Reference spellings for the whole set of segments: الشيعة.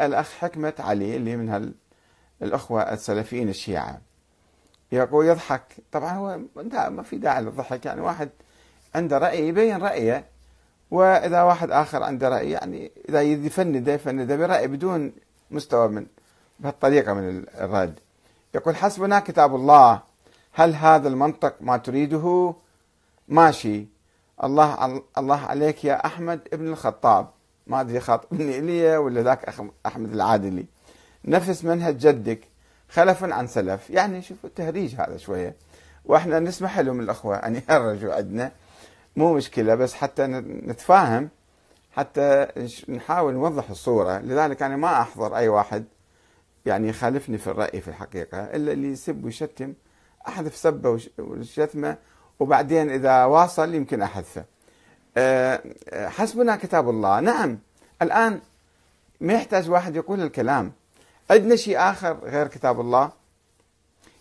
الأخ حكمة علي اللي من الأخوة السلفيين الشيعة يقول يضحك. طبعا هو ما في داعي للضحك، يعني واحد عنده رأي يبين رأيه، وإذا واحد آخر عنده رأي يعني إذا يفنده برأي بدون مستوى من بهالطريقة من الرد. يقول حسبنا كتاب الله، هل هذا المنطق ما تريده؟ ماشي، الله عليك يا أحمد ابن الخطاب، ما أدري خاطبني إلي ولا ذاك أحمد العادلي، نفس منهج جدك خلف عن سلف. يعني شوفوا التهريج هذا شوية، وإحنا نسمح لهم الأخوة أن يهرجوا عندنا، مو مشكلة، بس حتى نتفاهم، حتى نحاول نوضح الصورة. لذلك أنا ما أحضر أي واحد يعني يخالفني في الرأي في الحقيقة، إلا اللي يسب ويشتم أحذف سبه والشتمة، وبعدين إذا واصل يمكن أحذفه. حسبنا كتاب الله، نعم، الآن ما يحتاج واحد يقول الكلام. عندنا شيء آخر غير كتاب الله؟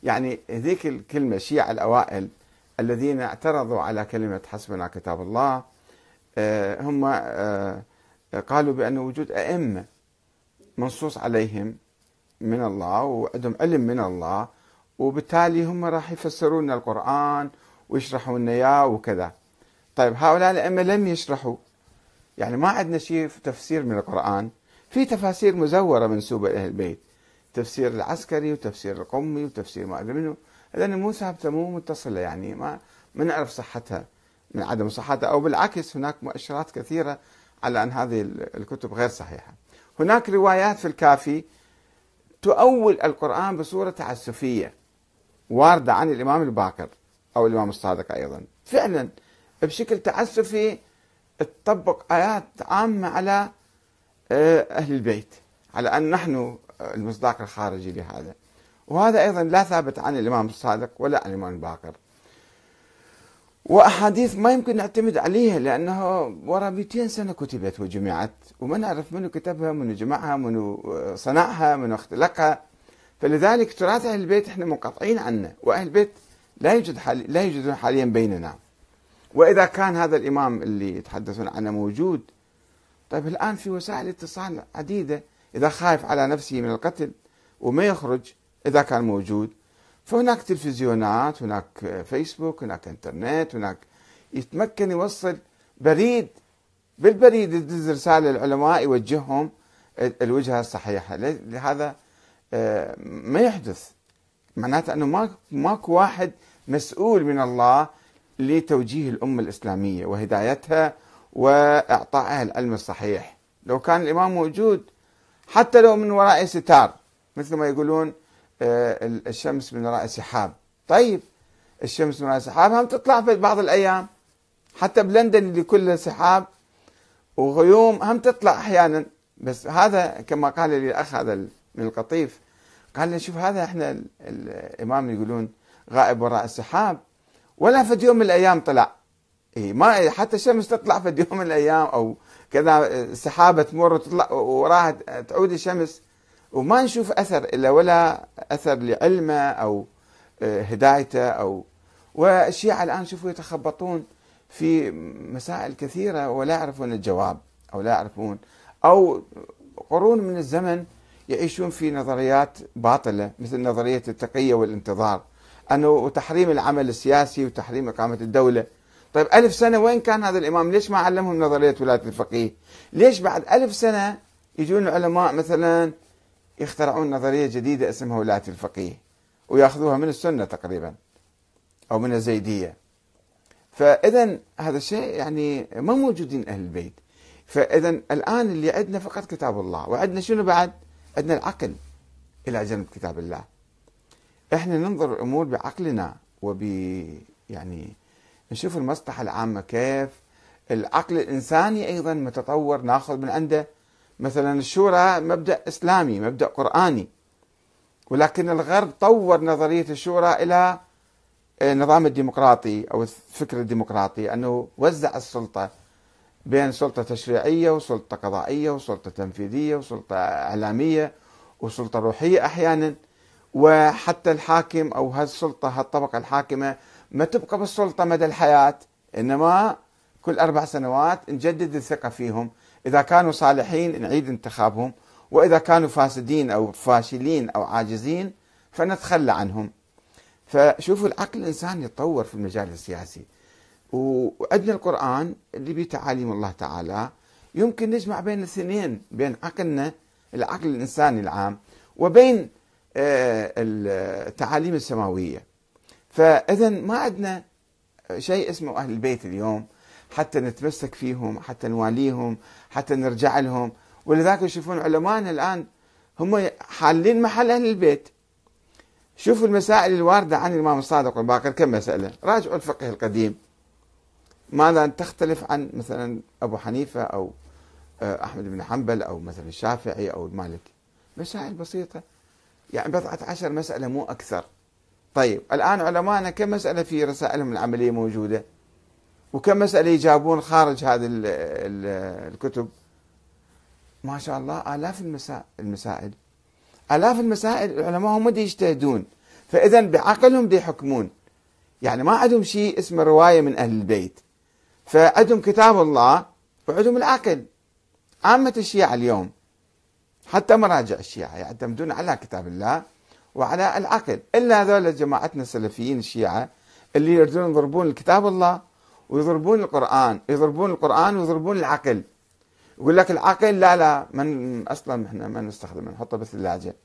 يعني هذيك الكلمة الشيعة الأوائل الذين اعترضوا على كلمة حسبنا كتاب الله، هم قالوا بأن وجود أئمة منصوص عليهم من الله وعندهم علم من الله، وبالتالي هم راح يفسرون لنا القرآن ويشرحون لنا إياه وكذا. طيب هؤلاء الأئمة لم يشرحوا، يعني ما عندنا شيء في تفسير من القرآن، في تفاسير مزورة منسوبة لأهل البيت، تفسير العسكري وتفسير القمي وتفسير ما أدري منه، لأن مو ثابتة مو متصلة، يعني ما نعرف صحتها من عدم صحتها، أو بالعكس هناك مؤشرات كثيرة على أن هذه الكتب غير صحيحة. هناك روايات في الكافي تؤول القرآن بصورة تعسفية واردة عن الإمام الباقر أو الإمام الصادق أيضا، فعلا بشكل تعسفي تطبق آيات عامة على أهل البيت، على أن نحن المصداق الخارجي لهذا، وهذا أيضا لا ثابت عن الإمام الصادق ولا عن الإمام الباقر. وأحاديث ما يمكن نعتمد عليها لأنها وراء 200 سنة كتبت وجمعت، وما نعرف منو كتبها، منو جمعها، منو صنعها، منو اختلقها. فلذلك تراث أهل البيت احنا منقطعين عنه، وأهل البيت لا يوجدون حاليا بيننا. وإذا كان هذا الإمام اللي يتحدثون عنه موجود، طيب الآن في وسائل اتصال عديدة، إذا خايف على نفسه من القتل وما يخرج إذا كان موجود، فهناك تلفزيونات، هناك فيسبوك، هناك انترنت، هناك يتمكن يوصل بريد، بالبريد يدز رسالة للعلماء يوجههم الوجهة الصحيحة. لهذا ما يحدث، معناته أنه ماكو واحد مسؤول من الله لتوجيه الأمة الإسلامية وهدايتها وإعطائها العلم الصحيح. لو كان الإمام موجود حتى لو من وراء ستار، مثل ما يقولون الشمس من وراء سحاب، طيب الشمس من وراء سحاب هم تطلع في بعض الأيام، حتى بلندن اللي كلها سحاب وغيوم هم تطلع أحيانا. بس هذا كما قال لي الأخ هذا من القطيف، قال لي شوف هذا احنا الإمام يقولون غائب وراء السحاب، ولا في يوم من الأيام طلع، ما حتى الشمس تطلع في يوم من الأيام أو كذا، السحابة تمر وتطلع وراها تعود الشمس، وما نشوف أثر إلا ولا أثر لعلمه أو هدايته. أو والشيعة الآن شوفوا يتخبطون في مسائل كثيرة ولا يعرفون الجواب، أو لا يعرفون، أو قرون من الزمن يعيشون في نظريات باطلة، مثل نظرية التقية والانتظار، أنه وتحريم العمل السياسي وتحريم إقامة الدولة. طيب 1000 سنة وين كان هذا الإمام؟ ليش ما علمهم نظرية ولاية الفقيه؟ ليش بعد 1000 سنة يجون علماء مثلا يخترعون نظرية جديدة اسمها ولاية الفقيه، ويأخذوها من السنة تقريبا أو من الزيدية؟ فإذا هذا الشيء يعني ما موجودين أهل البيت. فإذا الآن اللي عندنا فقط كتاب الله، وعندنا شنو بعد؟ عندنا العقل إلى جنب كتاب الله. إحنا ننظر الأمور بعقلنا، يعني نشوف المصلحة العامة كيف. العقل الإنساني أيضا متطور، ناخذ من عنده. مثلا الشورى مبدأ إسلامي، مبدأ قرآني، ولكن الغرب طور نظرية الشورى إلى نظام الديمقراطي أو الفكر الديمقراطي، أنه وزع السلطة بين سلطة تشريعية وسلطة قضائية وسلطة تنفيذية وسلطة إعلامية وسلطة روحية أحيانا. وحتى الحاكم أو هالسلطة، هالطبقة الحاكمة، ما تبقى بالسلطة مدى الحياة، إنما كل 4 سنوات نجدد الثقة فيهم، إذا كانوا صالحين نعيد انتخابهم، وإذا كانوا فاسدين أو فاشلين أو عاجزين فنتخلى عنهم. فشوفوا العقل الإنساني يتطور في المجال السياسي، وعندنا القرآن اللي به تعاليم الله تعالى، يمكن نجمع بين الاثنين، بين عقلنا العقل الإنساني العام وبين التعاليم السماوية. فإذا ما عندنا شيء اسمه أهل البيت اليوم حتى نتمسك فيهم، حتى نواليهم، حتى نرجع لهم. ولذلك يشوفون علمائنا الآن هم حالين محل أهل البيت. شوفوا المسائل الواردة عن الإمام الصادق والباقر، كم مسألة، راجعوا الفقه القديم، ماذا تختلف عن مثلا أبو حنيفة أو أحمد بن حنبل أو مثلا الشافعي أو المالكي، مسائل بسيطة يعني بضعة عشر مسألة مو أكثر. طيب الآن علمائنا كم مسألة في رسائلهم العملية موجودة، وكم مسألة يجابون خارج هذه الكتب، ما شاء الله آلاف المسائل، آلاف المسائل العلماء هم دي يجتهدون. فإذا بعقلهم دي يحكمون، يعني ما عندهم شيء اسمه رواية من أهل البيت، فعندهم كتاب الله وعندهم العقل. عامة الشيعة اليوم حتى مراجع الشيعة يعتمدون على كتاب الله وعلى العقل، إلا هذول جماعتنا السلفيين الشيعة اللي يريدون يضربون الكتاب الله ويضربون القرآن، يضربون القرآن ويضربون العقل. يقول لك العقل لا لا، من أصلا إحنا ما نستخدمه، نحطه بالثلاجة.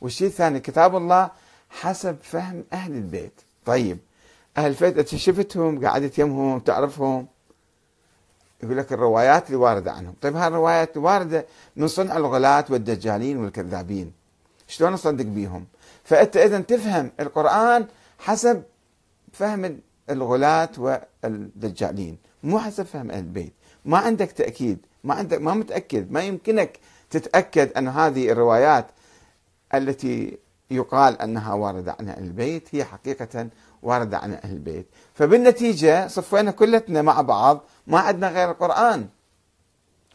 والشيء الثاني كتاب الله حسب فهم أهل البيت. طيب أهل البيت شفتهم، قعدت يمهم، تعرفهم، يقول لك الروايات اللي واردة عنهم. طيب هاي الروايات واردة من صنع الغلاة والدجالين والكذابين، شلون نصدق بيهم؟ فأنت إذا تفهم القرآن حسب فهم الغلاة والدجالين، مو حسب فهم أهل البيت. ما عندك تأكيد، ما عندك، ما متأكد، ما يمكنك تتأكد أن هذه الروايات التي يقال أنها واردة عن أهل البيت هي حقيقة واردة عن أهل البيت. فبالنتيجة صفينا كلتنا مع بعض، ما عندنا غير القرآن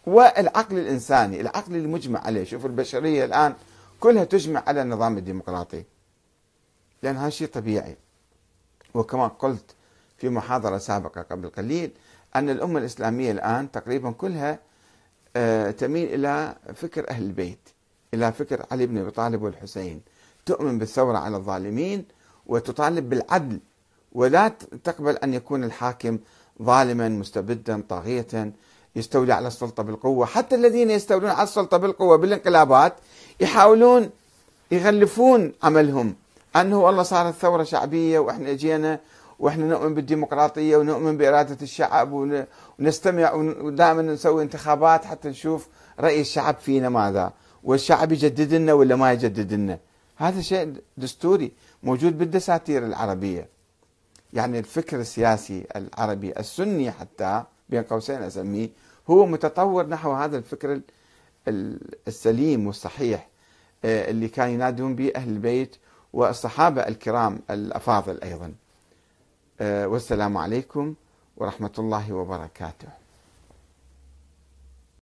والعقل الإنساني، العقل المجمع عليه. شوف البشرية الآن كلها تجمع على النظام الديمقراطي، لأن هذا شيء طبيعي. وكما قلت في محاضرة سابقة قبل قليل أن الأمة الإسلامية الآن تقريبا كلها تميل إلى فكر أهل البيت، إلى فكر علي بن أبي طالب والحسين، تؤمن بالثورة على الظالمين وتطالب بالعدل، ولا تقبل أن يكون الحاكم ظالما مستبدا طاغية يستولي على السلطة بالقوة. حتى الذين يستولون على السلطة بالقوة بالانقلابات يحاولون يغلفون عملهم، أنه والله صارت ثورة شعبية وإحنا جينا وإحنا نؤمن بالديمقراطية ونؤمن بإرادة الشعب ونستمع ودائما نسوي انتخابات حتى نشوف رأي الشعب فينا ماذا، والشعب يجدد لنا ولا ما يجدد لنا. هذا شيء دستوري موجود بالدساتير العربية، يعني الفكر السياسي العربي السني حتى بين قوسين أسميه هو متطور نحو هذا الفكر السليم والصحيح اللي كان ينادون به أهل البيت والصحابة الكرام الأفاضل أيضا. والسلام عليكم ورحمة الله وبركاته.